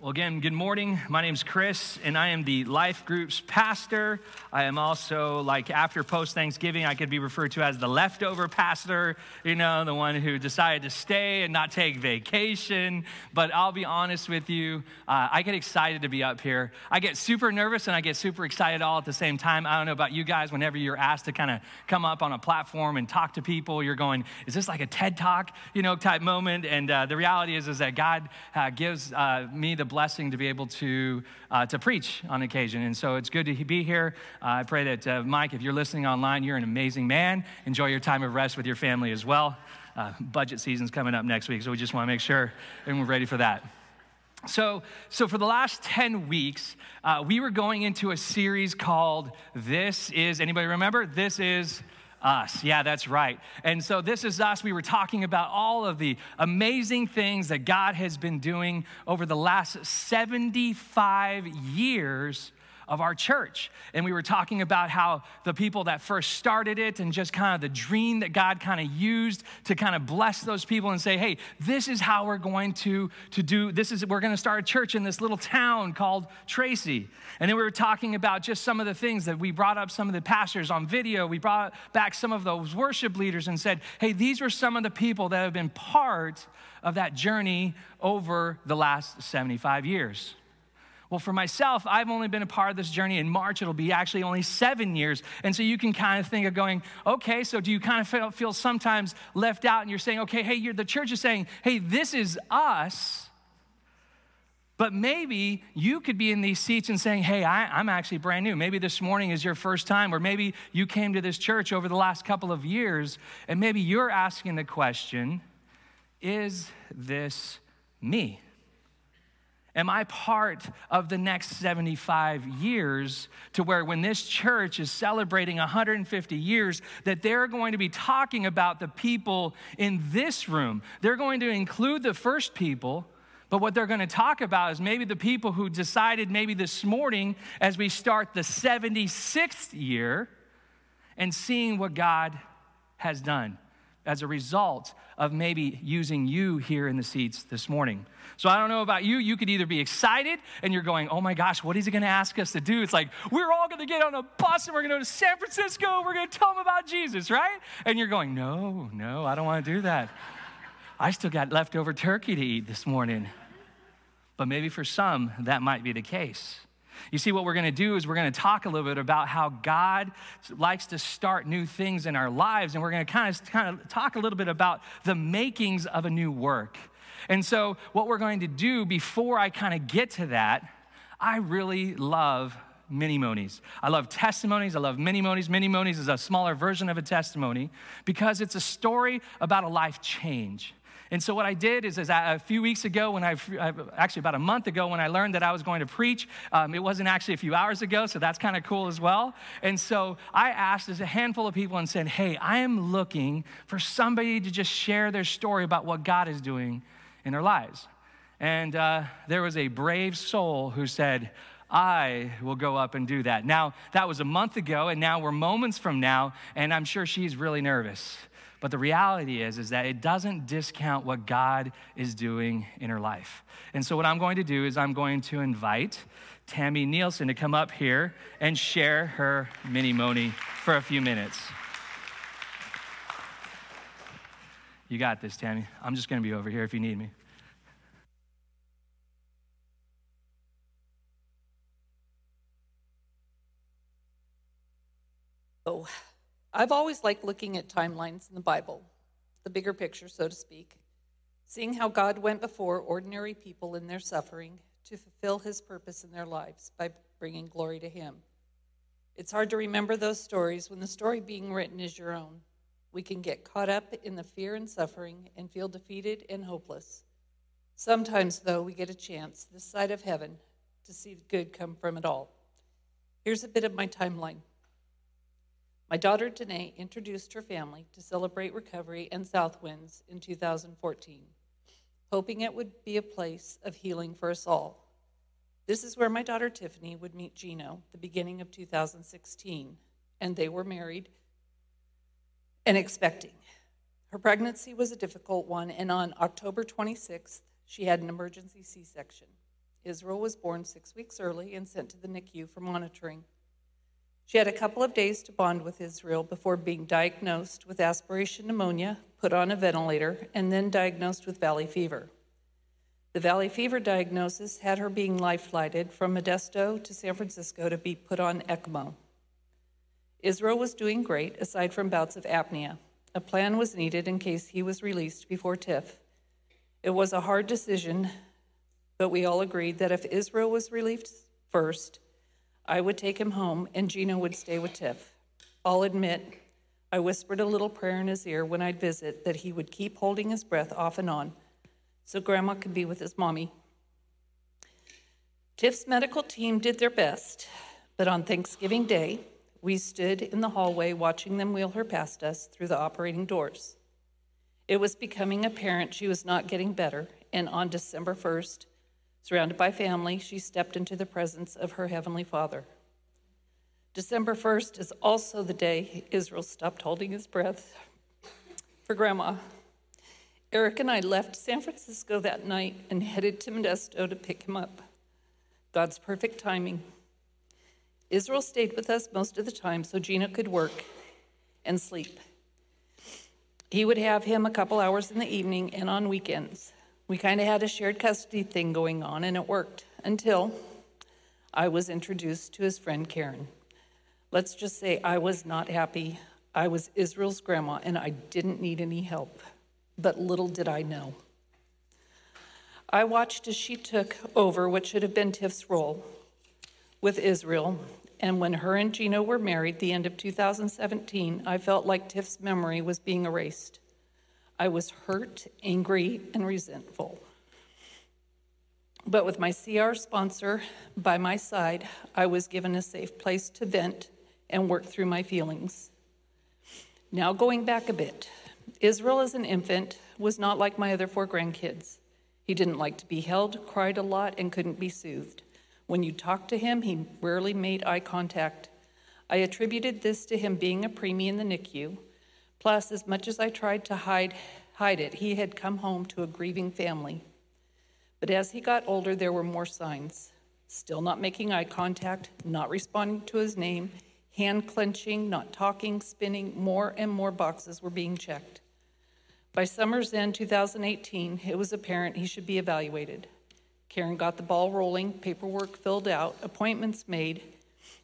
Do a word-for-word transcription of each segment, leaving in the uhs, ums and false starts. Well, again, good morning. My name's Chris, and I am the Life Group's pastor. I am also, like, after post-Thanksgiving, I could be referred to as the leftover pastor, you know, the one who decided to stay and not take vacation. But I'll be honest with you, uh, I get excited to be up here. I get super nervous, and I get super excited all at the same time. I don't know about you guys. Whenever you're asked to kind of come up on a platform and talk to people, you're going, is this like a TED Talk, you know, type moment? And uh, the reality is, is that God uh, gives uh, me the blessing to be able to uh, to preach on occasion, and so it's good to be here. Uh, I pray that, uh, Mike, if you're listening online, you're an amazing man. Enjoy your time of rest with your family as well. Uh, budget season's coming up next week, so we just want to make sure and we're ready for that. So, so for the last ten weeks, uh, we were going into a series called This Is, anybody remember? This Is Us. Yeah, that's right. And so This Is Us. We were talking about all of the amazing things that God has been doing over the last seventy-five years of our church. And we were talking about how the people that first started it and just kind of the dream that God kind of used to kind of bless those people and say, hey, this is how we're going to, to do, this is, we're going to start a church in this little town called Tracy. And then we were talking about just some of the things that we brought up, some of the pastors on video. We brought back some of those worship leaders and said, hey, these were some of the people that have been part of that journey over the last seventy-five years. Well, for myself, I've only been a part of this journey. In March, it'll be actually only seven years. And so you can kind of think of going, okay, so do you kind of feel, feel sometimes left out? And you're saying, okay, hey, you're, the church is saying, hey, this is us. But maybe you could be in these seats and saying, hey, I, I'm actually brand new. Maybe this morning is your first time, or maybe you came to this church over the last couple of years, and maybe you're asking the question, is this me? Am I part of the next seventy-five years to where when this church is celebrating one hundred fifty years, that they're going to be talking about the people in this room? They're going to include the first people, but what they're going to talk about is maybe the people who decided maybe this morning as we start the seventy-sixth year and seeing what God has done as a result of maybe using you here in the seats this morning. So I don't know about you. You could either be excited and you're going, oh my gosh, what is he going to ask us to do? It's like, we're all going to get on a bus and we're going to go to San Francisco and we're going to tell them about Jesus, right? And you're going, no, no, I don't want to do that. I still got leftover turkey to eat this morning. But maybe for some, that might be the case. You see, what we're going to do is we're going to talk a little bit about how God likes to start new things in our lives, and we're going to kind of, kind of talk a little bit about the makings of a new work. And so what we're going to do before I kind of get to that, I really love mini-monies. I love testimonies. I love mini-monies. Mini-monies is a smaller version of a testimony because it's a story about a life change. And so what I did is, is I, a few weeks ago, when I actually about a month ago, when I learned that I was going to preach, um, it wasn't actually a few hours ago, so that's kind of cool as well. And so I asked a handful of people and said, hey, I am looking for somebody to just share their story about what God is doing in their lives. And uh, there was a brave soul who said, I will go up and do that. Now, that was a month ago, and now we're moments from now, and I'm sure she's really nervous. But the reality is, is that it doesn't discount what God is doing in her life. And so what I'm going to do is I'm going to invite Tammy Nielsen to come up here and share her mini-moni for a few minutes. You got this, Tammy. I'm just going to be over here if you need me. Oh. I've always liked looking at timelines in the Bible, the bigger picture, so to speak, seeing how God went before ordinary people in their suffering to fulfill his purpose in their lives by bringing glory to him. It's hard to remember those stories when the story being written is your own. We can get caught up in the fear and suffering and feel defeated and hopeless. Sometimes, though, we get a chance, this side of heaven, to see the good come from it all. Here's a bit of my timeline. My daughter, Danae, introduced her family to Celebrate Recovery and Southwinds in two thousand fourteen, hoping it would be a place of healing for us all. This is where my daughter, Tiffany, would meet Gino, the beginning of two thousand sixteen, and they were married and expecting. Her pregnancy was a difficult one, and on October twenty-sixth, she had an emergency C-section. Israel was born six weeks early and sent to the N I C U for monitoring. She had a couple of days to bond with Israel before being diagnosed with aspiration pneumonia, put on a ventilator, and then diagnosed with valley fever. The valley fever diagnosis had her being life-flighted from Modesto to San Francisco to be put on ECMO. Israel was doing great, aside from bouts of apnea. A plan was needed in case he was released before Tiff. It was a hard decision, but we all agreed that if Israel was relieved first, I would take him home and Gino would stay with Tiff. I'll admit, I whispered a little prayer in his ear when I'd visit that he would keep holding his breath off and on so Grandma could be with his mommy. Tiff's medical team did their best, but on Thanksgiving Day, we stood in the hallway watching them wheel her past us through the operating doors. It was becoming apparent she was not getting better, and on December first, surrounded by family, she stepped into the presence of her Heavenly Father. December first is also the day Israel stopped holding his breath for Grandma. Eric and I left San Francisco that night and headed to Modesto to pick him up. God's perfect timing. Israel stayed with us most of the time so Gino could work and sleep. He would have him a couple hours in the evening and on weekends. We kind of had a shared custody thing going on, and it worked until I was introduced to his friend Karen. Let's just say I was not happy. I was Israel's grandma, and I didn't need any help, but little did I know. I watched as she took over what should have been Tiff's role with Israel, and when her and Gino were married at the end of two thousand seventeen, I felt like Tiff's memory was being erased. I was hurt, angry, and resentful. But with my C R sponsor by my side, I was given a safe place to vent and work through my feelings. Now going back a bit, Israel as an infant was not like my other four grandkids. He didn't like to be held, cried a lot, and couldn't be soothed. When you talked to him, he rarely made eye contact. I attributed this to him being a preemie in the N I C U. Plus, as much as I tried to hide hide it, he had come home to a grieving family. But as he got older, there were more signs. Still not making eye contact, not responding to his name, hand clenching, not talking, spinning, more and more boxes were being checked. By summer's end two thousand eighteen, it was apparent he should be evaluated. Karen got the ball rolling, paperwork filled out, appointments made,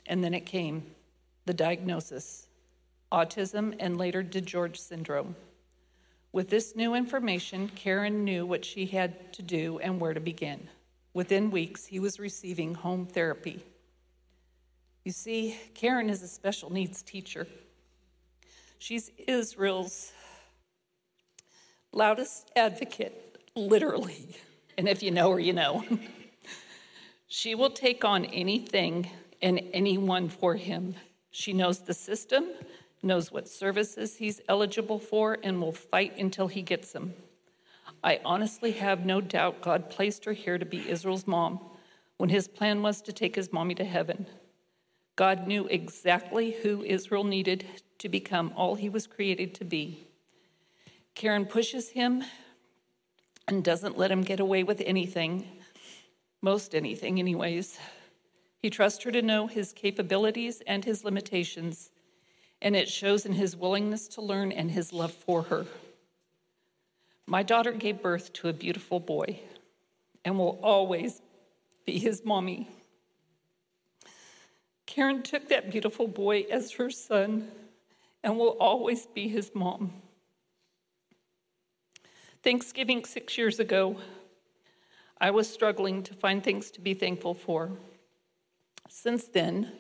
and then it came, the diagnosis. Autism, and later DeGeorge syndrome. With this new information, Karen knew what she had to do and where to begin. Within weeks, he was receiving home therapy. You see, Karen is a special needs teacher. She's Israel's loudest advocate, literally. And if you know her, you know. She will take on anything and anyone for him. She knows the system, knows what services he's eligible for, and will fight until he gets them. I honestly have no doubt God placed her here to be Israel's mom when his plan was to take his mommy to heaven. God knew exactly who Israel needed to become all he was created to be. Karen pushes him and doesn't let him get away with anything, most anything anyways. He trusts her to know his capabilities and his limitations, and it shows in his willingness to learn and his love for her. My daughter gave birth to a beautiful boy and will always be his mommy. Karen took that beautiful boy as her son and will always be his mom. Thanksgiving six years ago, I was struggling to find things to be thankful for. Since then,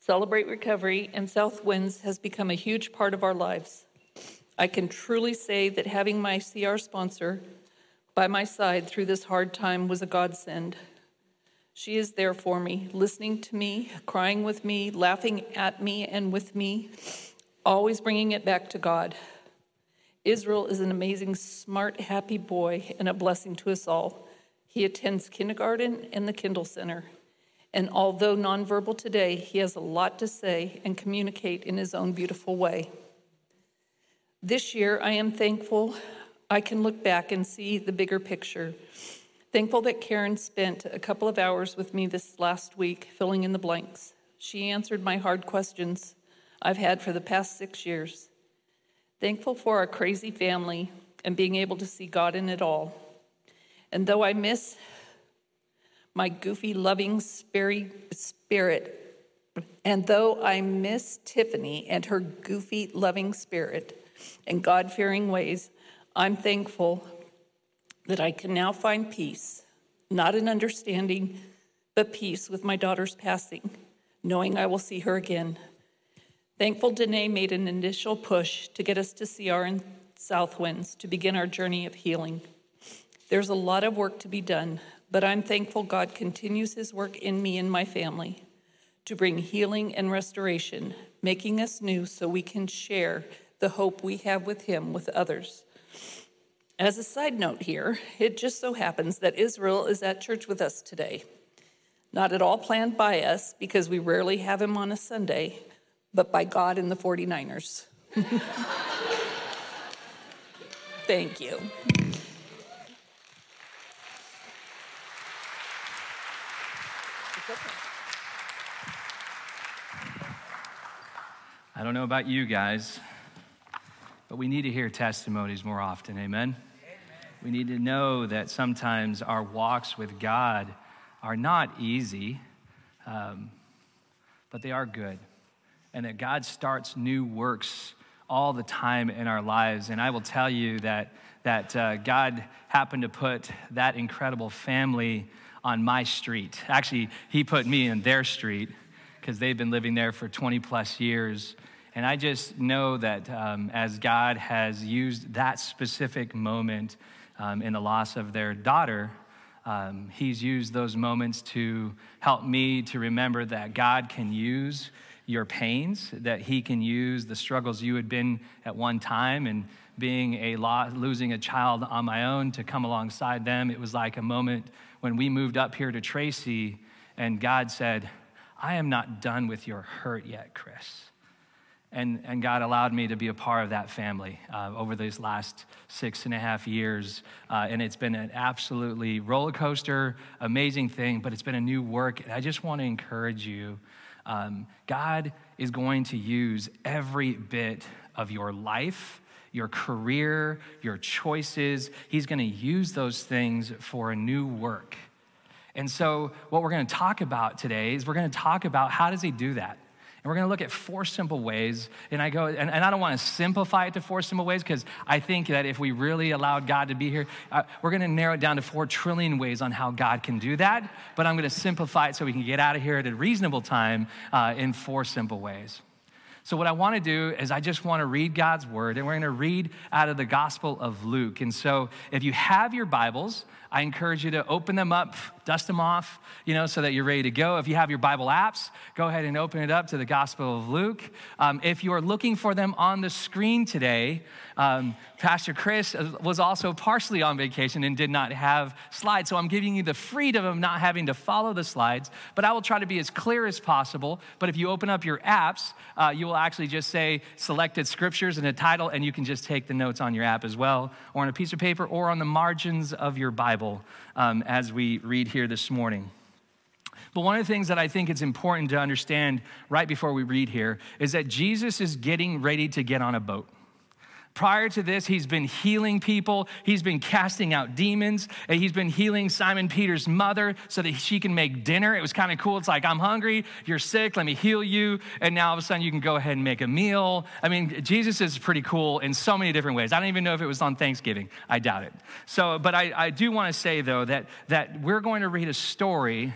Celebrate Recovery and Southwinds has become a huge part of our lives. I can truly say that having my C R sponsor by my side through this hard time was a godsend. She is there for me, listening to me, crying with me, laughing at me and with me, always bringing it back to God. Israel is an amazing, smart, happy boy and a blessing to us all. He attends kindergarten and the Kindle Center. And although nonverbal today, he has a lot to say and communicate in his own beautiful way. This year, I am thankful I can look back and see the bigger picture, Thankful that Karen spent a couple of hours with me this last week filling in the blanks. She answered my hard questions I've had for the past six years. Thankful for our crazy family and being able to see God in it all. And though I miss my goofy, loving spirit, and though I miss Tiffany and her goofy, loving spirit and God-fearing ways, I'm thankful that I can now find peace, not an understanding, but peace with my daughter's passing, knowing I will see her again. Thankful Danae made an initial push to get us to Sierra Southwinds to begin our journey of healing. There's a lot of work to be done, but I'm thankful God continues his work in me and my family to bring healing and restoration, making us new so we can share the hope we have with him with others. As a side note here, it just so happens that Israel is at church with us today. Not at all planned by us, because we rarely have him on a Sunday, but by God and the forty-niners. Thank you. I don't know about you guys, but we need to hear testimonies more often, amen? Amen? We need to know that sometimes our walks with God are not easy, um, but they are good, and that God starts new works all the time in our lives. And I will tell you that, that uh, God happened to put that incredible family on my street. Actually, he put me in their street, because they've been living there for twenty plus years. And I just know that um, as God has used that specific moment um, in the loss of their daughter, um, he's used those moments to help me to remember that God can use your pains, that he can use the struggles you had been at one time, and being a lo- losing a child on my own to come alongside them. It was like a moment when we moved up here to Tracy and God said, I am not done with your hurt yet, Chris. And and God allowed me to be a part of that family uh, over these last six and a half years. Uh, and it's been an absolutely roller coaster, amazing thing, but it's been a new work. And I just want to encourage you, um, God is going to use every bit of your life, your career, your choices. He's going to use those things for a new work. And so what we're going to talk about today is we're going to talk about how does he do that? And we're going to look at four simple ways. And I go, and, and I don't want to simplify it to four simple ways, because I think that if we really allowed God to be here, uh, we're going to narrow it down to four trillion ways on how God can do that. But I'm going to simplify it so we can get out of here at a reasonable time uh, in four simple ways. So what I want to do is I just want to read God's word, and we're going to read out of the Gospel of Luke. And so if you have your Bibles, I encourage you to open them up, dust them off, you know, so that you're ready to go. If you have your Bible apps, go ahead and open it up to the Gospel of Luke. Um, if you are looking for them on the screen today, um, Pastor Chris was also partially on vacation and did not have slides. So I'm giving you the freedom of not having to follow the slides, but I will try to be as clear as possible. But if you open up your apps, uh, you will actually just say selected scriptures and a title, and you can just take the notes on your app as well, or on a piece of paper, or on the margins of your Bible um, as we read here this morning. But one of the things that I think it's important to understand right before we read here is that Jesus is getting ready to get on a boat. Prior to this, he's been healing people. He's been casting out demons. And he's been healing Simon Peter's mother so that she can make dinner. It was kind of cool. It's like, I'm hungry. You're sick. Let me heal you. And now all of a sudden you can go ahead and make a meal. I mean, Jesus is pretty cool in so many different ways. I don't even know if it was on Thanksgiving. I doubt it. So, but I, I do want to say, though, that, that we're going to read a story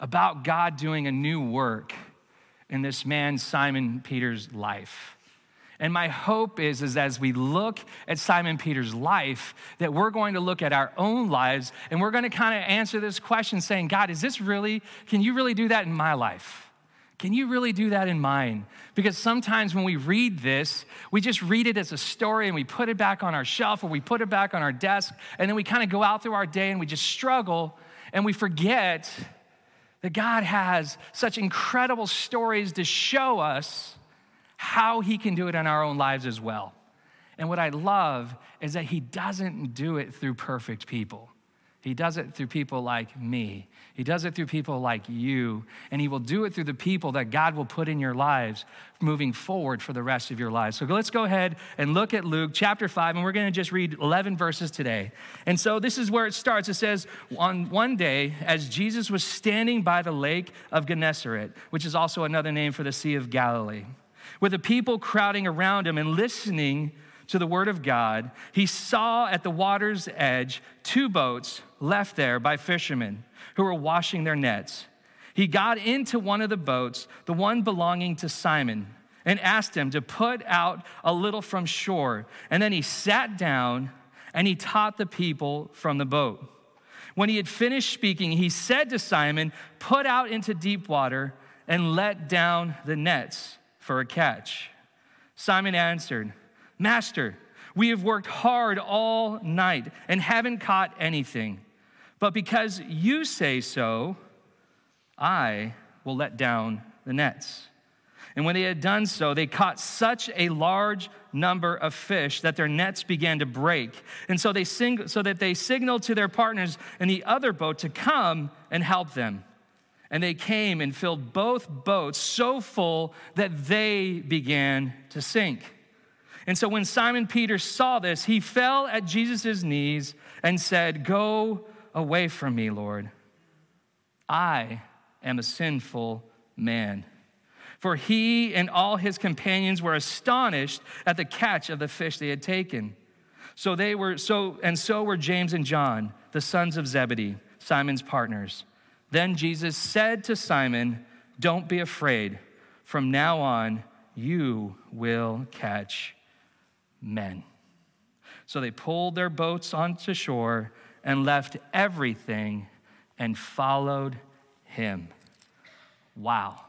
about God doing a new work in this man, Simon Peter's life. And my hope is, is as we look at Simon Peter's life, that we're going to look at our own lives, and we're going to kind of answer this question saying, God, is this really, can you really do that in my life? Can you really do that in mine? Because sometimes when we read this, we just read it as a story and we put it back on our shelf, or we put it back on our desk, and then we kind of go out through our day and we just struggle and we forget that God has such incredible stories to show us how he can do it in our own lives as well. And what I love is that he doesn't do it through perfect people. He does it through people like me. He does it through people like you. And he will do it through the people that God will put in your lives moving forward for the rest of your lives. So let's go ahead and look at Luke chapter five, and we're going to just read eleven verses today. And so this is where it starts. It says, on one day, as Jesus was standing by the lake of Gennesaret, which is also another name for the Sea of Galilee, with the people crowding around him and listening to the word of God, he saw at the water's edge two boats left there by fishermen who were washing their nets. He got into one of the boats, the one belonging to Simon, and asked him to put out a little from shore. And then he sat down and he taught the people from the boat. When he had finished speaking, he said to Simon, "Put out into deep water and let down the nets for a catch." Simon answered, "Master, we have worked hard all night and haven't caught anything. But because you say so, I will let down the nets." And when they had done so, they caught such a large number of fish that their nets began to break. And so they sing- so that they signaled to their partners in the other boat to come and help them. And they came and filled both boats so full that they began to sink. And so when Simon Peter saw this, he fell at Jesus' knees and said, "Go away from me, Lord. I am a sinful man." For he and all his companions were astonished at the catch of the fish they had taken. So they were so and so were James and John, the sons of Zebedee, Simon's partners. Then Jesus said to Simon, "Don't be afraid. From now on, you will catch men." So they pulled their boats onto shore and left everything and followed him. Wow.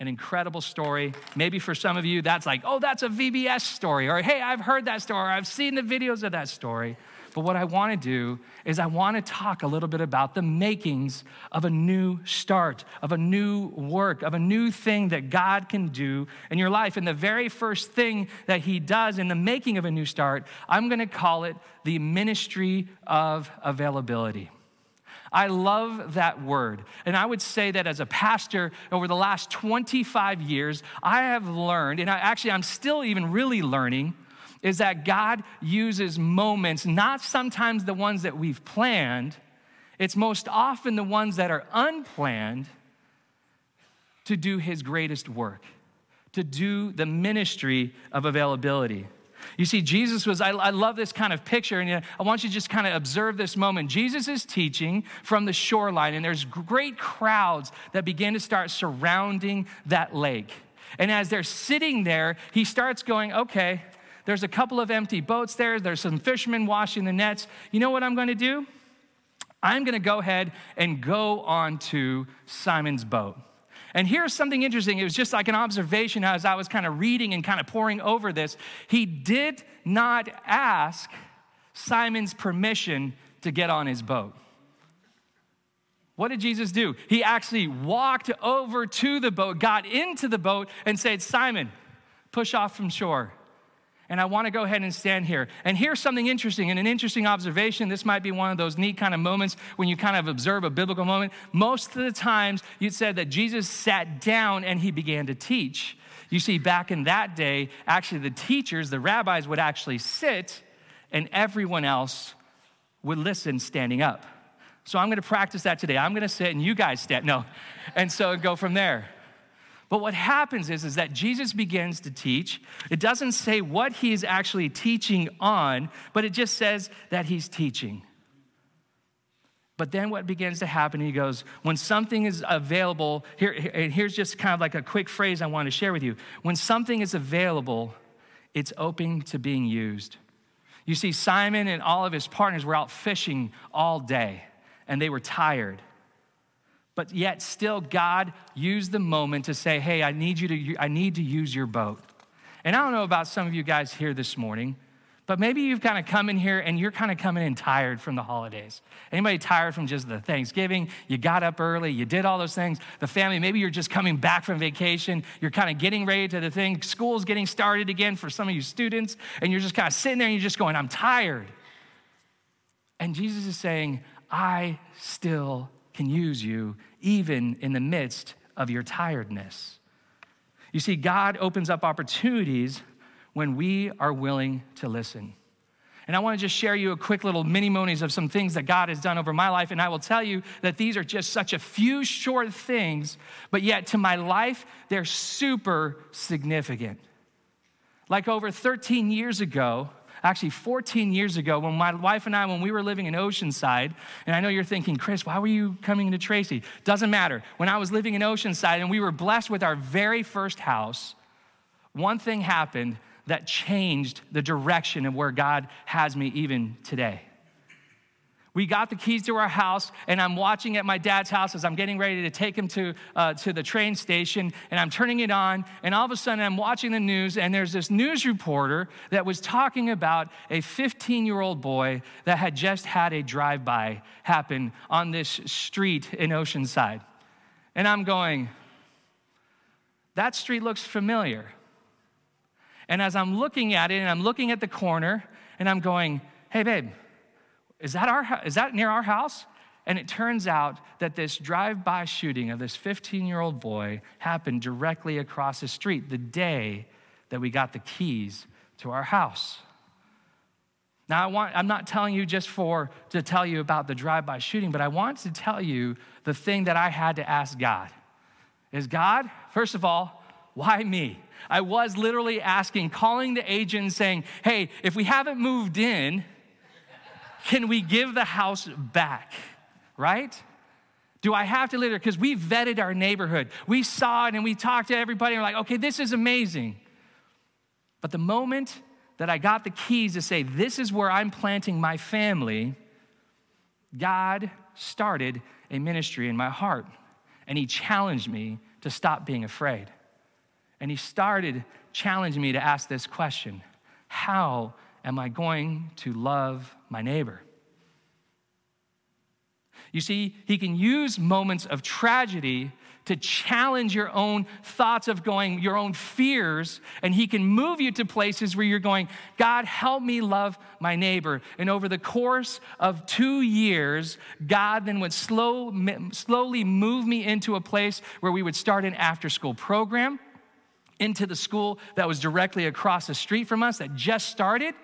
An incredible story. Maybe for some of you, that's like, oh, that's a V B S story, or hey, I've heard that story, or I've seen the videos of that story. But what I want to do is I want to talk a little bit about the makings of a new start, of a new work, of a new thing that God can do in your life. And the very first thing that he does in the making of a new start, I'm going to call it the ministry of availability. I love that word. And I would say that as a pastor over the last twenty-five years, I have learned, and I actually I'm still even really learning, is that God uses moments, not sometimes the ones that we've planned, it's most often the ones that are unplanned, to do his greatest work, to do the ministry of availability. You see, Jesus was, I, I love this kind of picture, and I want you to just kind of observe this moment. Jesus is teaching from the shoreline, and there's great crowds that begin to start surrounding that lake. And as they're sitting there, he starts going, okay, there's a couple of empty boats there. There's some fishermen washing the nets. You know what I'm going to do? I'm going to go ahead and go on to Simon's boat. And here's something interesting. It was just like an observation as I was kind of reading and kind of poring over this. He did not ask Simon's permission to get on his boat. What did Jesus do? He actually walked over to the boat, got into the boat, and said, "Simon, push off from shore. And I want to go ahead and stand here." And here's something interesting and an interesting observation. This might be one of those neat kind of moments when you kind of observe a biblical moment. Most of the times you'd said that Jesus sat down and he began to teach. You see, back in that day, actually the teachers, the rabbis would actually sit and everyone else would listen standing up. So I'm going to practice that today. I'm going to sit and you guys stand. No. And so go from there. But what happens is, is that Jesus begins to teach. It doesn't say what he's actually teaching on, but it just says that he's teaching. But then what begins to happen, he goes, when something is available, here, and here's just kind of like a quick phrase I want to share with you. When something is available, it's open to being used. You see, Simon and all of his partners were out fishing all day, and they were tired. But yet still God used the moment to say, hey, I need you to, I need to use your boat. And I don't know about some of you guys here this morning, but maybe you've kind of come in here and you're kind of coming in tired from the holidays. Anybody tired from just the Thanksgiving? You got up early, you did all those things. The family, maybe you're just coming back from vacation. You're kind of getting ready to the thing. School's getting started again for some of you students. And you're just kind of sitting there and you're just going, I'm tired. And Jesus is saying, I still can use you even in the midst of your tiredness. You see, God opens up opportunities when we are willing to listen. And I want to just share you a quick little mini monies of some things that God has done over my life. And I will tell you that these are just such a few short things, but yet to my life, they're super significant. Like over thirteen years ago, actually fourteen years ago, when my wife and I, when we were living in Oceanside, and I know you're thinking, Chris, why were you coming to Tracy? Doesn't matter. When I was living in Oceanside and we were blessed with our very first house, one thing happened that changed the direction of where God has me even today. We got the keys to our house, and I'm watching at my dad's house as I'm getting ready to take him to uh, to the train station, and I'm turning it on, and all of a sudden I'm watching the news, and there's this news reporter that was talking about a fifteen-year-old boy that had just had a drive-by happen on this street in Oceanside. And I'm going, that street looks familiar. And as I'm looking at it, and I'm looking at the corner, and I'm going, hey, babe, is that our? Is that near our house? And it turns out that this drive-by shooting of this fifteen-year-old boy happened directly across the street the day that we got the keys to our house. Now, I want, I'm not telling you just for to tell you about the drive-by shooting, but I want to tell you the thing that I had to ask God. Is God, first of all, why me? I was literally asking, calling the agent saying, hey, if we haven't moved in, can we give the house back, right? Do I have to live there? Because we vetted our neighborhood. We saw it and we talked to everybody and we're like, okay, this is amazing. But the moment that I got the keys to say, this is where I'm planting my family, God started a ministry in my heart. And he challenged me to stop being afraid. And he started challenging me to ask this question: how am I going to love my neighbor? You see, he can use moments of tragedy to challenge your own thoughts of going, your own fears, and he can move you to places where you're going, God, help me love my neighbor. And over the course of two years, God then would slow, slowly move me into a place where we would start an after-school program, into the school that was directly across the street from us that just started.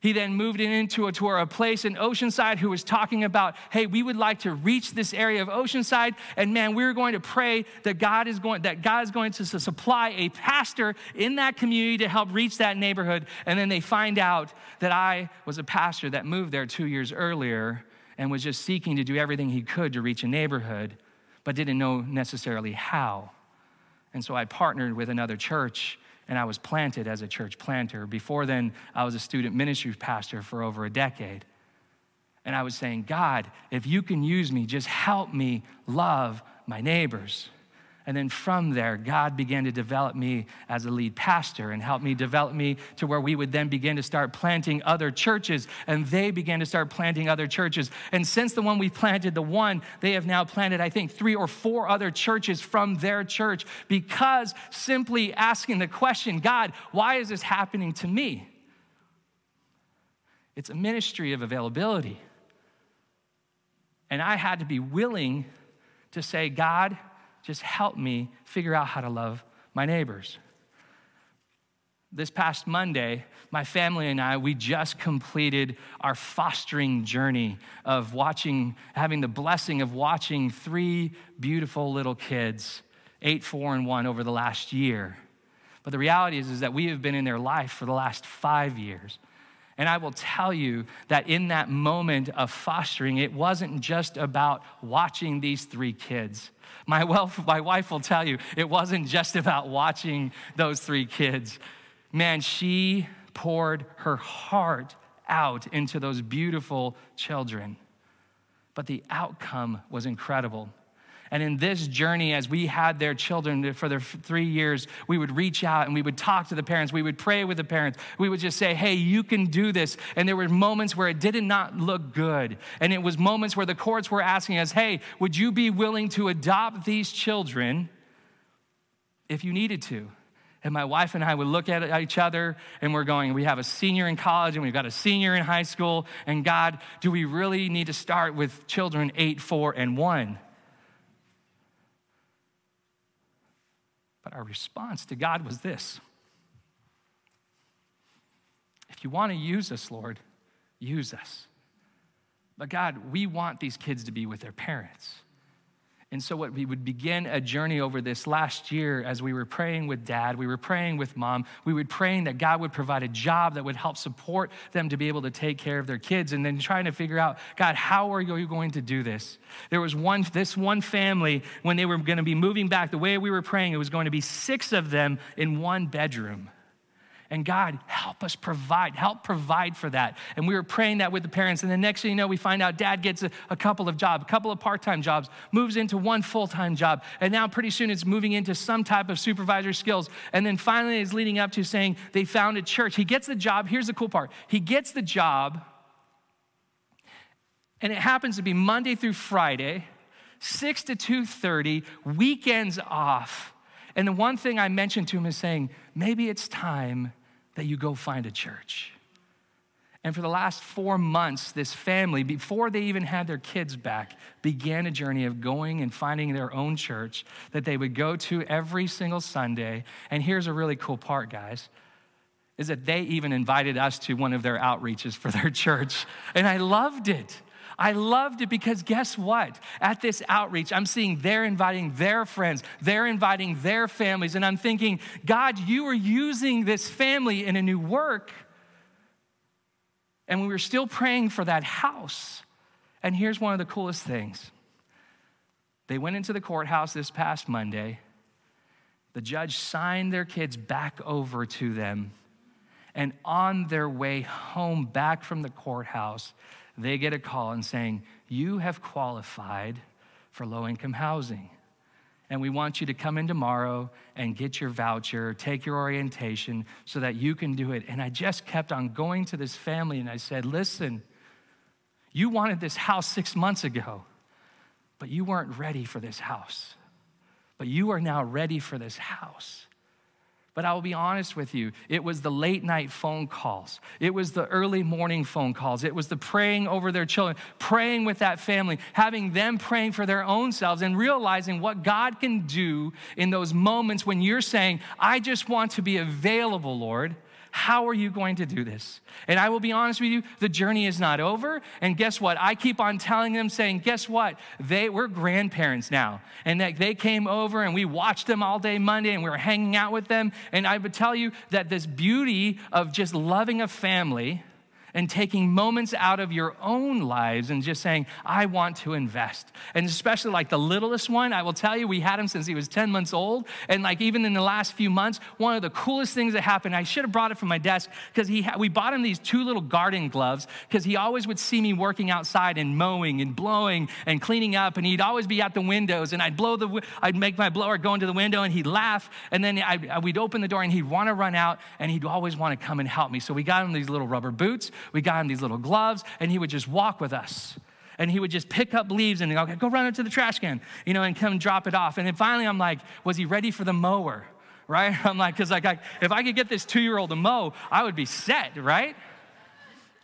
He then moved it into a, to a place in Oceanside who was talking about, hey, we would like to reach this area of Oceanside, and man, we we're going to pray that God is going that God is going to supply a pastor in that community to help reach that neighborhood. And then they find out that I was a pastor that moved there two years earlier and was just seeking to do everything he could to reach a neighborhood, but didn't know necessarily how. And so I partnered with another church, and I was planted as a church planter. Before then, I was a student ministry pastor for over a decade. And I was saying, God, if you can use me, just help me love my neighbors. And then from there, God began to develop me as a lead pastor and helped me develop me to where we would then begin to start planting other churches, and they began to start planting other churches. And since the one we planted, the one, they have now planted, I think, three or four other churches from their church, because simply asking the question, God, why is this happening to me? It's a ministry of availability. And I had to be willing to say, God, just help me figure out how to love my neighbors. This past Monday, my family and I, we just completed our fostering journey of watching, having the blessing of watching three beautiful little kids, eight, four, and one over the last year. But the reality is, is that we have been in their life for the last five years. And I will tell you that in that moment of fostering, it wasn't just about watching these three kids. My, wealth, my wife will tell you, it wasn't just about watching those three kids. Man, she poured her heart out into those beautiful children. But the outcome was incredible. And in this journey, as we had their children for their three years, we would reach out and we would talk to the parents. We would pray with the parents. We would just say, hey, you can do this. And there were moments where it did not look good. And it was moments where the courts were asking us, hey, would you be willing to adopt these children if you needed to? And my wife and I would look at each other and we're going, we have a senior in college and we've got a senior in high school. And God, do we really need to start with children eight, four, and one? But our response to God was this. If you want to use us, Lord, use us. But God, we want these kids to be with their parents. And so what we would begin a journey over this last year as we were praying with Dad, we were praying with Mom, we were praying that God would provide a job that would help support them to be able to take care of their kids, and then trying to figure out, God, how are you going to do this? There was one, this one family, when they were going to be moving back, the way we were praying, it was going to be six of them in one bedroom. And God, help us provide, help provide for that. And we were praying that with the parents. And the next thing you know, we find out Dad gets a, a couple of jobs, a couple of part-time jobs, moves into one full-time job. And now pretty soon it's moving into some type of supervisor skills. And then finally it's leading up to saying they found a church. He gets the job. Here's the cool part. He gets the job. And it happens to be Monday through Friday, six to two thirty, weekends off. And the one thing I mentioned to him is saying, maybe it's time that you go find a church. And for the last four months, this family, before they even had their kids back, began a journey of going and finding their own church that they would go to every single Sunday. And here's a really cool part, guys, is that they even invited us to one of their outreaches for their church. And I loved it. I loved it because guess what? At this outreach, I'm seeing they're inviting their friends, they're inviting their families, and I'm thinking, God, you are using this family in a new work. And we were still praying for that house. And here's one of the coolest things. They went into the courthouse this past Monday. The judge signed their kids back over to them. And on their way home back from the courthouse, they get a call and saying, you have qualified for low-income housing, and we want you to come in tomorrow and get your voucher, take your orientation so that you can do it. And I just kept on going to this family, and I said, listen, you wanted this house six months ago, but you weren't ready for this house. But you are now ready for this house. But I will be honest with you, it was the late night phone calls. It was the early morning phone calls. It was the praying over their children, praying with that family, having them praying for their own selves and realizing what God can do in those moments when you're saying, I just want to be available, Lord. How are you going to do this? And I will be honest with you, the journey is not over. And guess what? I keep on telling them, saying, guess what? They We're grandparents now. And that they came over and we watched them all day Monday and we were hanging out with them. And I would tell you that this beauty of just loving a family and taking moments out of your own lives and just saying, I want to invest. And especially like the littlest one, I will tell you, we had him since he was ten months old. And like even in the last few months, one of the coolest things that happened, I should have brought it from my desk because he ha- we bought him these two little garden gloves because he always would see me working outside and mowing and blowing and cleaning up. And he'd always be at the windows and I'd blow the, w- I'd make my blower go into the window and he'd laugh. And then I, we'd open the door and he'd want to run out and he'd always want to come and help me. So we got him these little rubber boots. We got him these little gloves, and he would just walk with us. And he would just pick up leaves and go, okay, go run into the trash can, you know, and come drop it off. And then finally, I'm like, was he ready for the mower, right? I'm like, because like, I, if I could get this two-year-old to mow, I would be set, right?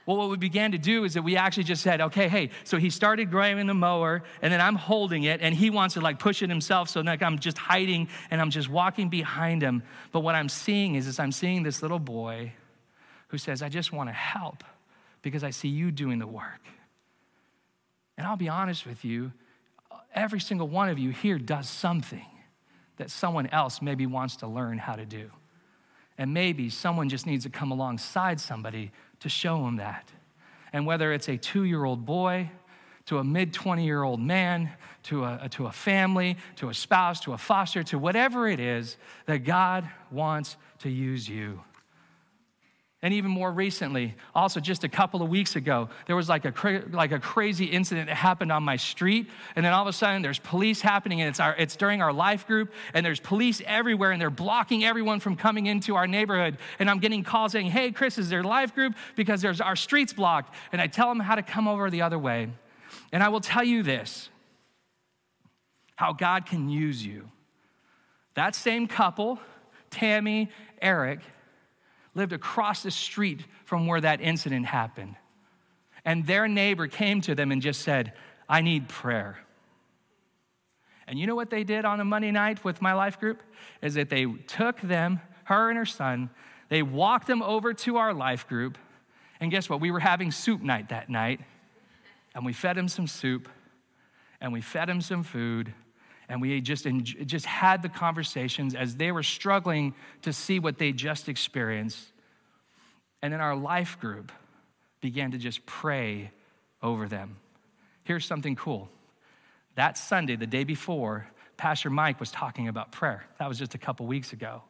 Well, what we began to do is that we actually just said, okay, hey, so he started grabbing the mower, and then I'm holding it, and he wants to, like, push it himself, so like I'm just hiding, and I'm just walking behind him. But what I'm seeing is, is I'm seeing this little boy who says, I just want to help because I see you doing the work. And I'll be honest with you, every single one of you here does something that someone else maybe wants to learn how to do. And maybe someone just needs to come alongside somebody to show them that. And whether it's a two-year-old boy to a mid-twenty-year-old man, to a, to a family, to a spouse, to a foster, to whatever it is, that God wants to use you. And even more recently, also just a couple of weeks ago, there was like a cra- like a crazy incident that happened on my street. And then all of a sudden there's police happening and it's our it's during our life group and there's police everywhere and they're blocking everyone from coming into our neighborhood. And I'm getting calls saying, hey, Chris, is there a life group? Because there's our street's blocked. And I tell them how to come over the other way. And I will tell you this, how God can use you. That same couple Tammy, Eric, lived across the street from where that incident happened. And their neighbor came to them and just said, I need prayer. And you know what they did on a Monday night with my life group? Is that they took them, her and her son, they walked them over to our life group. And guess what? We were having soup night that night. And we fed them some soup. And we fed them some food. And we just just had the conversations as they were struggling to see what they just experienced. And then our life group began to just pray over them. Here's something cool. That Sunday, the day before, Pastor Mike was talking about prayer. That was just a couple weeks ago.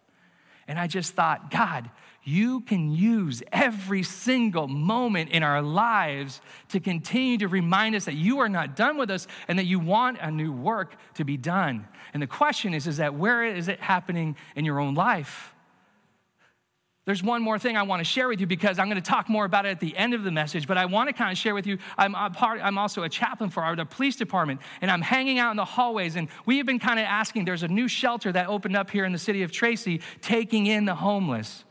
And I just thought, God, you can use every single moment in our lives to continue to remind us that you are not done with us and that you want a new work to be done. And the question is, is that where is it happening in your own life? There's one more thing I want to share with you because I'm going to talk more about it at the end of the message, but I want to kind of share with you, I'm, a part, I'm also a chaplain for our the police department, and I'm hanging out in the hallways, and we have been kind of asking, there's a new shelter that opened up here in the city of Tracy, taking in the homeless,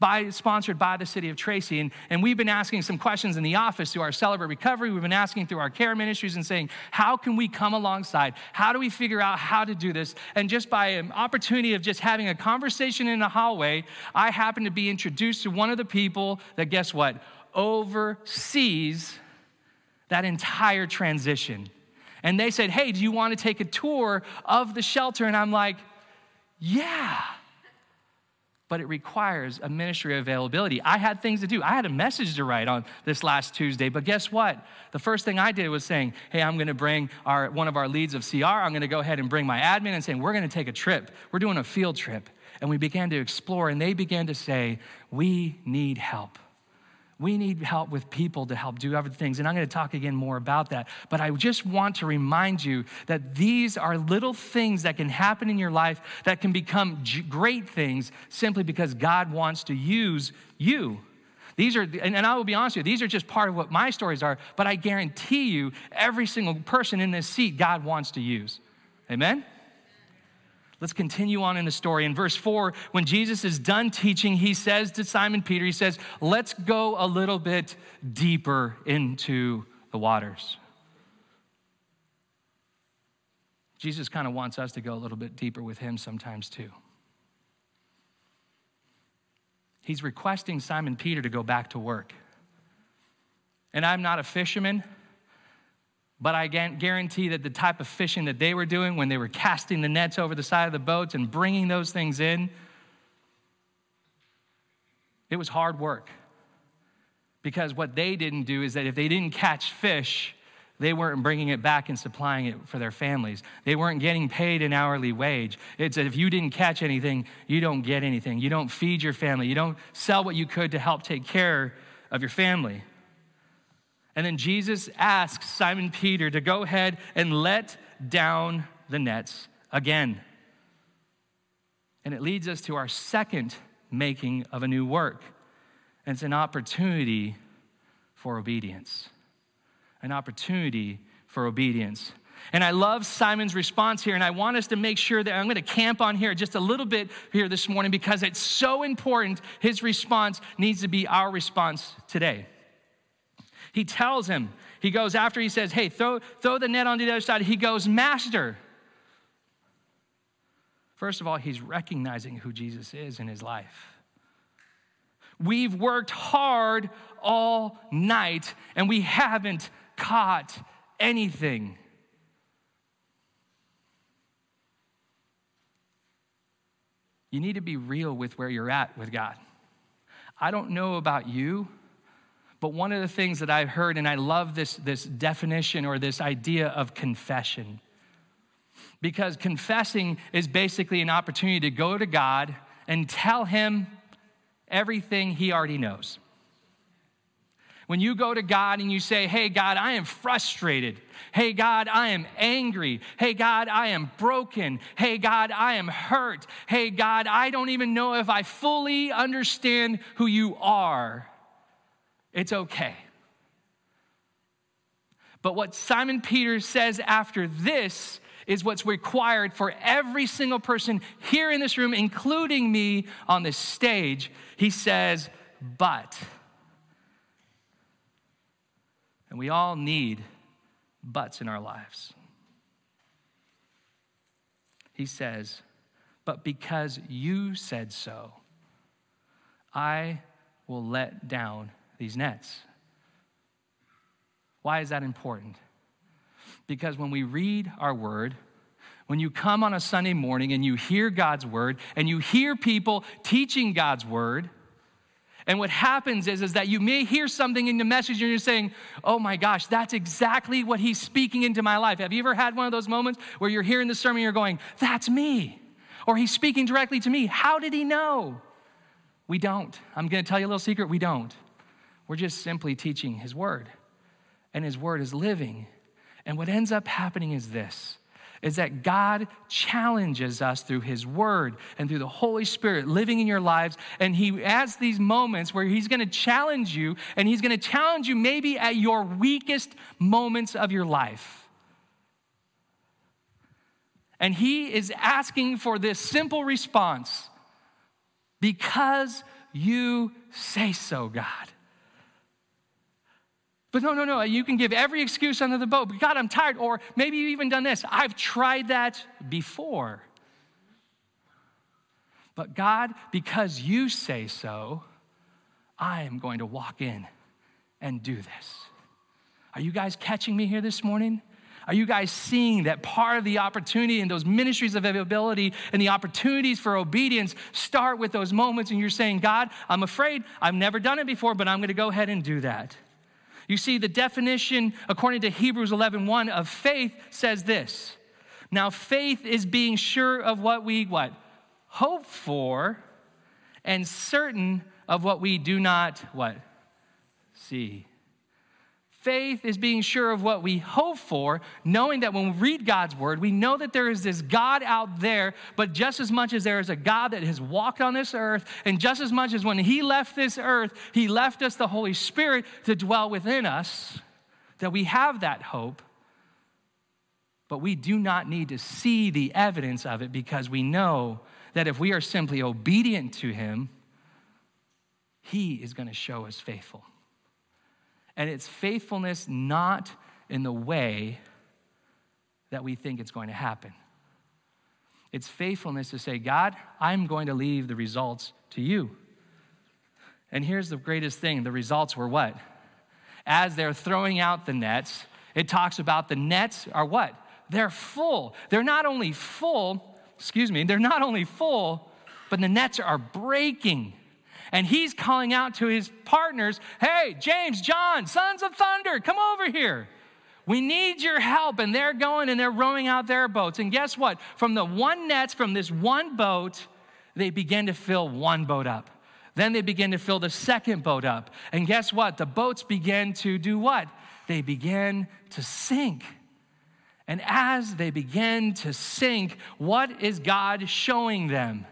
by, sponsored by the city of Tracy, and, and we've been asking some questions in the office through our Celebrate Recovery, we've been asking through our care ministries and saying, how can we come alongside? How do we figure out how to do this? And just by an opportunity of just having a conversation in the hallway, I happened to be introduced to one of the people that, guess what, oversees that entire transition. And they said, hey, do you want to take a tour of the shelter? And I'm like, yeah. But it requires a ministry availability. I had things to do. I had a message to write on this last Tuesday, but guess what? The first thing I did was saying, hey, I'm gonna bring our one of our leads of C R, I'm gonna go ahead and bring my admin and saying, we're gonna take a trip. We're doing a field trip. And we began to explore and they began to say, we need help. We need help with people to help do other things. And I'm gonna talk again more about that. But I just want to remind you that these are little things that can happen in your life that can become great things simply because God wants to use you. These are, and I will be honest with you, these are just part of what my stories are, but I guarantee you every single person in this seat God wants to use. Amen? Let's continue on in the story. In verse four, when Jesus is done teaching, he says to Simon Peter, he says, let's go a little bit deeper into the waters. Jesus kind of wants us to go a little bit deeper with him sometimes too. He's requesting Simon Peter to go back to work. And I'm not a fisherman, but I guarantee that the type of fishing that they were doing when they were casting the nets over the side of the boats and bringing those things in, it was hard work. Because what they didn't do is that if they didn't catch fish, they weren't bringing it back and supplying it for their families. They weren't getting paid an hourly wage. It's that if you didn't catch anything, you don't get anything. You don't feed your family. You don't sell what you could to help take care of your family. And then Jesus asks Simon Peter to go ahead and let down the nets again. And it leads us to our second making of a new work. And it's an opportunity for obedience. An opportunity for obedience. And I love Simon's response here, and I want us to make sure that I'm going to camp on here just a little bit here this morning because it's so important. His response needs to be our response today. He tells him, he goes after, he says, hey, throw, throw the net onto the other side. He goes, Master. First of all, he's recognizing who Jesus is in his life. We've worked hard all night and we haven't caught anything. You need to be real with where you're at with God. I don't know about you, but one of the things that I've heard, and I love this, this definition or this idea of confession, because confessing is basically an opportunity to go to God and tell him everything he already knows. When you go to God and you say, hey, God, I am frustrated. Hey, God, I am angry. Hey, God, I am broken. Hey, God, I am hurt. Hey, God, I don't even know if I fully understand who you are. It's okay. But what Simon Peter says after this is what's required for every single person here in this room, including me on this stage. He says, but. And we all need buts in our lives. He says, but because you said so, I will let down these nets. Why is that important? Because when we read our word, when you come on a Sunday morning and you hear God's word and you hear people teaching God's word, and what happens is, is that you may hear something in the message and you're saying, oh my gosh, that's exactly what he's speaking into my life. Have you ever had one of those moments where you're hearing the sermon and you're going, that's me, or he's speaking directly to me? How did he know? We don't. I'm going to tell you a little secret. We don't. We're just simply teaching his word, and his word is living. And what ends up happening is this, is that God challenges us through his word and through the Holy Spirit living in your lives. And he has these moments where he's going to challenge you, and he's going to challenge you maybe at your weakest moments of your life. And he is asking for this simple response, because you say so, God. But no, no, no, you can give every excuse under the boat. But God, I'm tired. Or maybe you've even done this. I've tried that before. But God, because you say so, I am going to walk in and do this. Are you guys catching me here this morning? Are you guys seeing that part of the opportunity and those ministries of availability and the opportunities for obedience start with those moments, and you're saying, God, I'm afraid. I've never done it before, but I'm going to go ahead and do that. You see, the definition, according to Hebrews eleven one, of faith says this. Now, faith is being sure of what we, what? Hope for, and certain of what we do not, what? See. Faith is being sure of what we hope for, knowing that when we read God's word, we know that there is this God out there, but just as much as there is a God that has walked on this earth, and just as much as when he left this earth, he left us the Holy Spirit to dwell within us, that we have that hope, but we do not need to see the evidence of it, because we know that if we are simply obedient to him, he is going to show us faithful. And it's faithfulness not in the way that we think it's going to happen. It's faithfulness to say, God, I'm going to leave the results to you. And here's the greatest thing. The results were what? As they're throwing out the nets, it talks about the nets are what? They're full. They're not only full, excuse me, they're not only full, but the nets are breaking. And he's calling out to his partners, hey, James, John, sons of thunder, come over here. We need your help. And they're going and they're rowing out their boats. And guess what? From the one nets, from this one boat, they begin to fill one boat up. Then they begin to fill the second boat up. And guess what? The boats begin to do what? They begin to sink. And as they begin to sink, what is God showing them?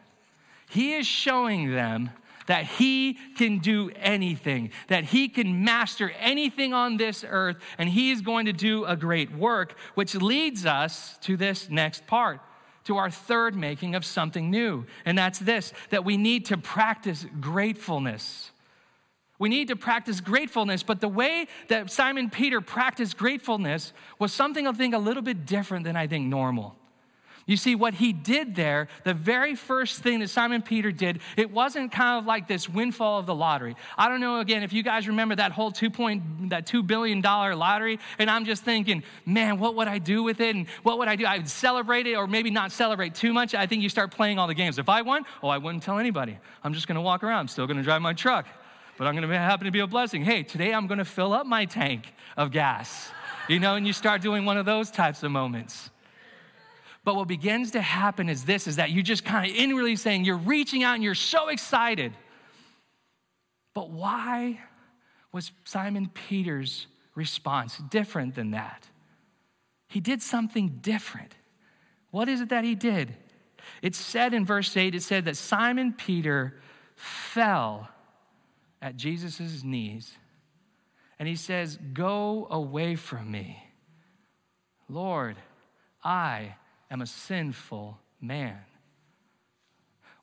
He is showing them that he can do anything, that he can master anything on this earth, and he is going to do a great work, which leads us to this next part, to our third making of something new. And that's this, that we need to practice gratefulness. We need to practice gratefulness, but the way that Simon Peter practiced gratefulness was something I think a little bit different than I think normal. You see, what he did there, the very first thing that Simon Peter did, it wasn't kind of like this windfall of the lottery. I don't know, again, if you guys remember that whole two point, that two billion dollars lottery, and I'm just thinking, man, what would I do with it? And what would I do? I would celebrate it, or maybe not celebrate too much. I think you start playing all the games. If I won, oh, I wouldn't tell anybody. I'm just going to walk around. I'm still going to drive my truck, but I'm going to happen to be a blessing. Hey, today I'm going to fill up my tank of gas, you know, and you start doing one of those types of moments. But what begins to happen is this, is that you're just kind of inwardly saying, you're reaching out and you're so excited. But why was Simon Peter's response different than that? He did something different. What is it that he did? It said in verse eight, it said that Simon Peter fell at Jesus' knees. And he says, go away from me, Lord, I am a sinful man.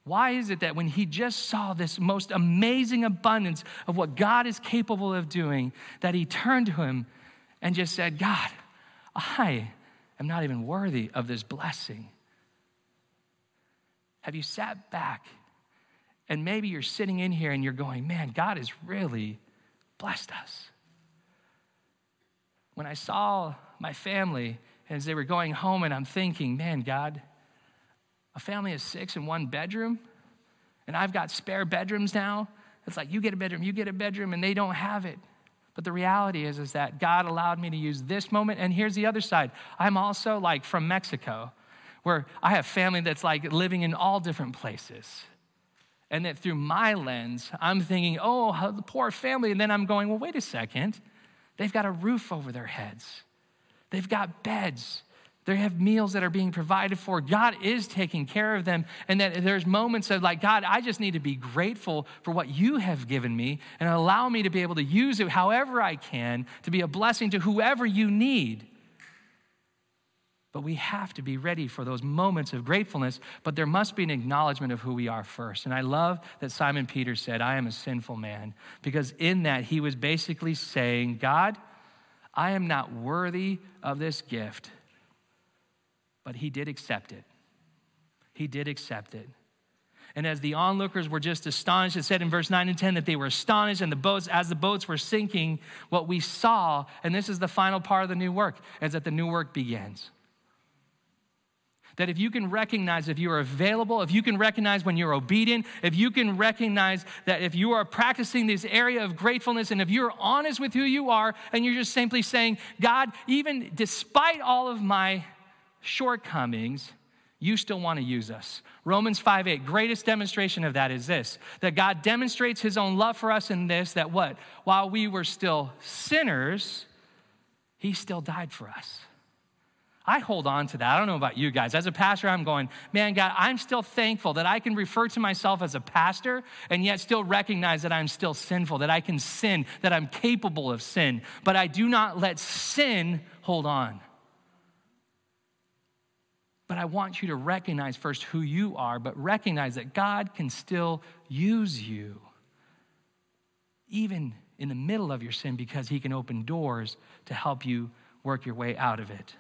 Why is it that when he just saw this most amazing abundance of what God is capable of doing, that he turned to him and just said, God, I am not even worthy of this blessing? Have you sat back and maybe you're sitting in here and you're going, man, God has really blessed us. When I saw my family as they were going home and I'm thinking, man, God, a family of six in one bedroom, and I've got spare bedrooms now. It's like, you get a bedroom, you get a bedroom, and they don't have it. But the reality is, is that God allowed me to use this moment. And here's the other side. I'm also like from Mexico, where I have family that's like living in all different places. And that through my lens, I'm thinking, oh, the poor family. And then I'm going, well, wait a second. They've got a roof over their heads. They've got beds. They have meals that are being provided for. God is taking care of them. And that there's moments of like, God, I just need to be grateful for what you have given me and allow me to be able to use it however I can to be a blessing to whoever you need. But we have to be ready for those moments of gratefulness, but there must be an acknowledgement of who we are first. And I love that Simon Peter said, I am a sinful man, because in that he was basically saying, God, I am not worthy of this gift. But he did accept it. He did accept it. And as the onlookers were just astonished, it said in verse nine and ten that they were astonished, and the boats, as the boats were sinking, what we saw, and this is the final part of the new work, is that the new work begins. That if you can recognize if you are available, if you can recognize when you're obedient, if you can recognize that if you are practicing this area of gratefulness, and if you're honest with who you are, and you're just simply saying, God, even despite all of my shortcomings, you still want to use us. Romans five eight, greatest demonstration of that is this, that God demonstrates his own love for us in this, that what? While we were still sinners, he still died for us. I hold on to that. I don't know about you guys. As a pastor, I'm going, man, God, I'm still thankful that I can refer to myself as a pastor and yet still recognize that I'm still sinful, that I can sin, that I'm capable of sin, but I do not let sin hold on. But I want you to recognize first who you are, but recognize that God can still use you even in the middle of your sin, because he can open doors to help you work your way out of it.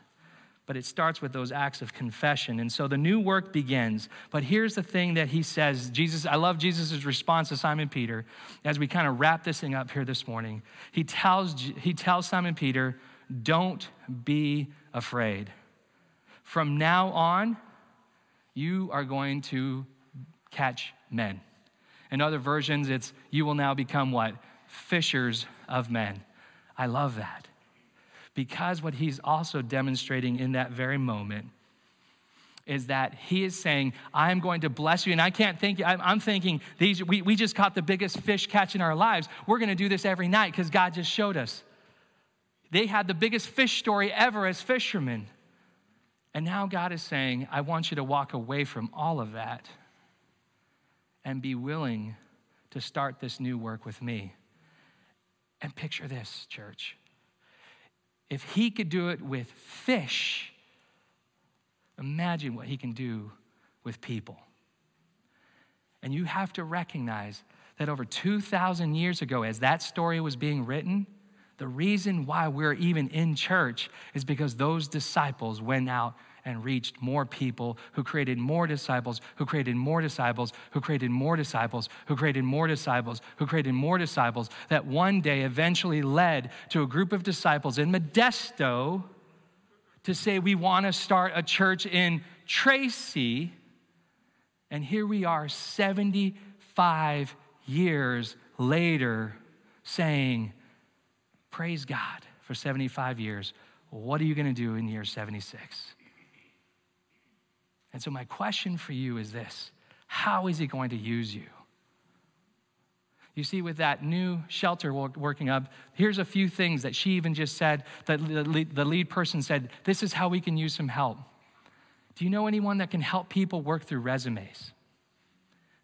But it starts with those acts of confession. And so the new work begins. But here's the thing that he says, Jesus, I love Jesus' response to Simon Peter as we kind of wrap this thing up here this morning. He tells, he tells Simon Peter, don't be afraid. From now on, you are going to catch men. In other versions, it's you will now become what? Fishers of men. I love that. Because what he's also demonstrating in that very moment is that he is saying, I'm going to bless you. And I can't think, I'm, I'm thinking, these we, we just caught the biggest fish catch in our lives. We're going to do this every night because God just showed us. They had the biggest fish story ever as fishermen. And now God is saying, I want you to walk away from all of that and be willing to start this new work with me. And picture this, church. If he could do it with fish, imagine what he can do with people. And you have to recognize that over two thousand years ago, as that story was being written, the reason why we're even in church is because those disciples went out and reached more people, who created more disciples, who created more disciples, who created more disciples, who created more disciples, who created more disciples, that one day eventually led to a group of disciples in Modesto to say, we want to start a church in Tracy. And here we are seventy-five years later saying, praise God for seventy-five years. What are you going to do in year seventy-six? And so my question for you is this. How is he going to use you? You see, with that new shelter working up, here's a few things that she even just said, that the lead person said, this is how we can use some help. Do you know anyone that can help people work through resumes?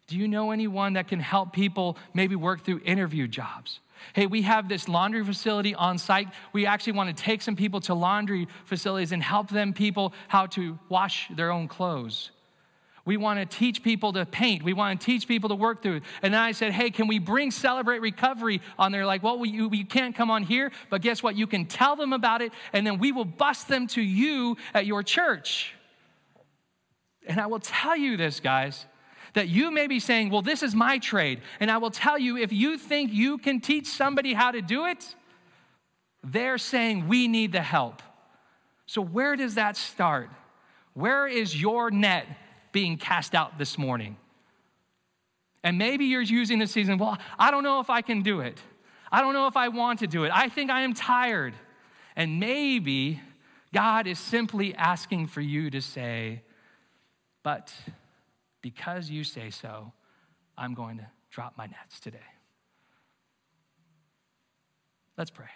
Do you know anyone that can help people maybe work through interview jobs? Hey, we have this laundry facility on site. We actually want to take some people to laundry facilities and help them people how to wash their own clothes. We want to teach people to paint. We want to teach people to work through it. And then I said, hey, can we bring Celebrate Recovery on there? Like, well, we, you, we can't come on here, but guess what? You can tell them about it, and then we will bus them to you at your church. And I will tell you this, guys, that you may be saying, well, this is my trade. And I will tell you, if you think you can teach somebody how to do it, they're saying we need the help. So where does that start? Where is your net being cast out this morning? And maybe you're using this season, well, I don't know if I can do it. I don't know if I want to do it. I think I am tired. And maybe God is simply asking for you to say, but because you say so, I'm going to drop my nets today. Let's pray.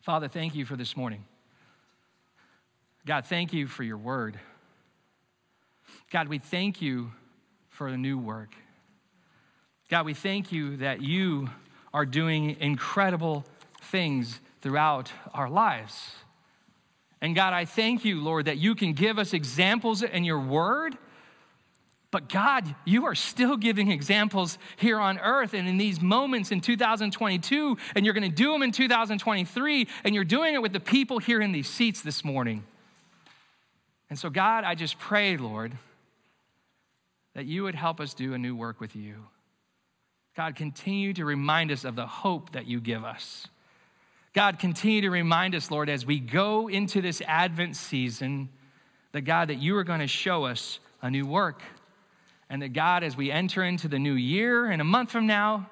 Father, thank you for this morning. God, thank you for your word. God, we thank you for the new work. God, we thank you that you are doing incredible things throughout our lives. And God, I thank you, Lord, that you can give us examples in your word, but God, you are still giving examples here on earth and in these moments in two thousand twenty-two, and you're gonna do them in two thousand twenty-three, and you're doing it with the people here in these seats this morning. And so God, I just pray, Lord, that you would help us do a new work with you. God, continue to remind us of the hope that you give us. God, continue to remind us, Lord, as we go into this Advent season, that God, that you are going to show us a new work. And that God, as we enter into the new year and a month from now,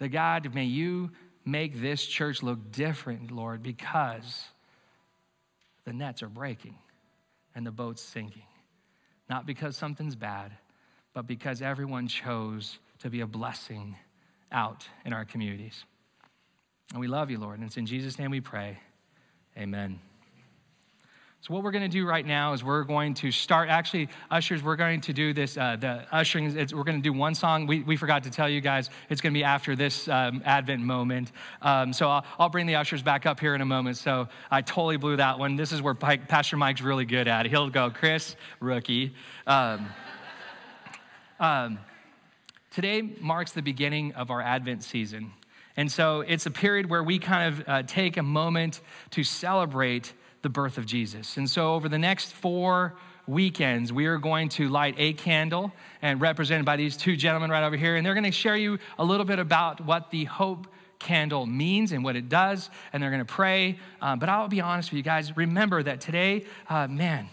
that God, may you make this church look different, Lord, because the nets are breaking and the boat's sinking. Not because something's bad, but because everyone chose to be a blessing out in our communities. And we love you, Lord. And it's in Jesus' name we pray. Amen. So what we're going to do right now is we're going to start, actually, ushers, we're going to do this, uh, the ushering, it's, we're going to do one song. We, we forgot to tell you guys, it's going to be after this um, Advent moment. Um, so I'll, I'll bring the ushers back up here in a moment. So I totally blew that one. This is where Mike, Pastor Mike's really good at it. He'll go, Chris, rookie. Um, um, today marks the beginning of our Advent season. And so it's a period where we kind of uh, take a moment to celebrate the birth of Jesus. And so over the next four weekends, we are going to light a candle, and represented by these two gentlemen right over here. And they're going to share you a little bit about what the hope candle means and what it does. And they're going to pray. Um, but I'll be honest with you guys. Remember that today, uh, man,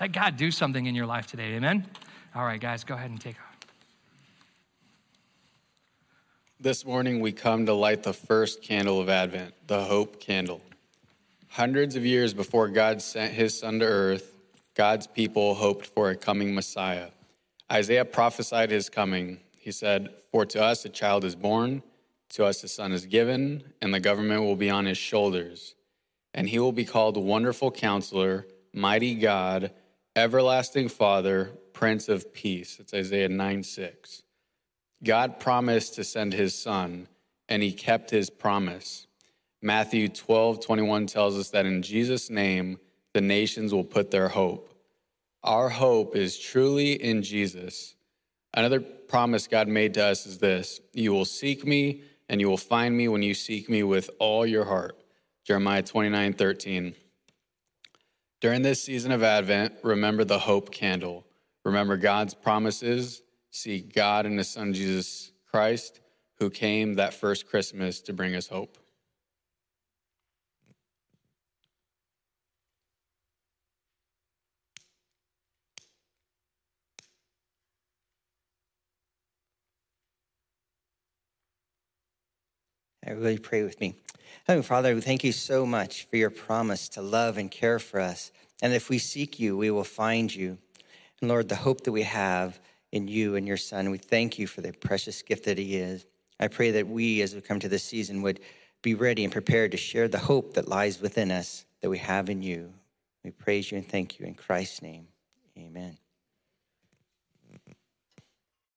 let God do something in your life today. Amen. All right, guys, go ahead and take off. This morning, we come to light the first candle of Advent, the hope candle. Hundreds of years before God sent his son to earth, God's people hoped for a coming Messiah. Isaiah prophesied his coming. He said, "For to us a child is born, to us a son is given, and the government will be on his shoulders. And he will be called Wonderful Counselor, Mighty God, Everlasting Father, Prince of Peace." It's Isaiah nine six. God promised to send his son, and he kept his promise. Matthew twelve twenty-one tells us that in Jesus' name, the nations will put their hope. Our hope is truly in Jesus. Another promise God made to us is this: you will seek me, and you will find me when you seek me with all your heart. Jeremiah twenty-nine thirteen. During this season of Advent, remember the hope candle. Remember God's promises. See God and his son, Jesus Christ, who came that first Christmas to bring us hope. Everybody pray with me. Heavenly Father, we thank you so much for your promise to love and care for us. And if we seek you, we will find you. And Lord, the hope that we have in you and your son, we thank you for the precious gift that he is. I pray that we, as we come to this season, would be ready and prepared to share the hope that lies within us that we have in you. We praise you and thank you in Christ's name. Amen.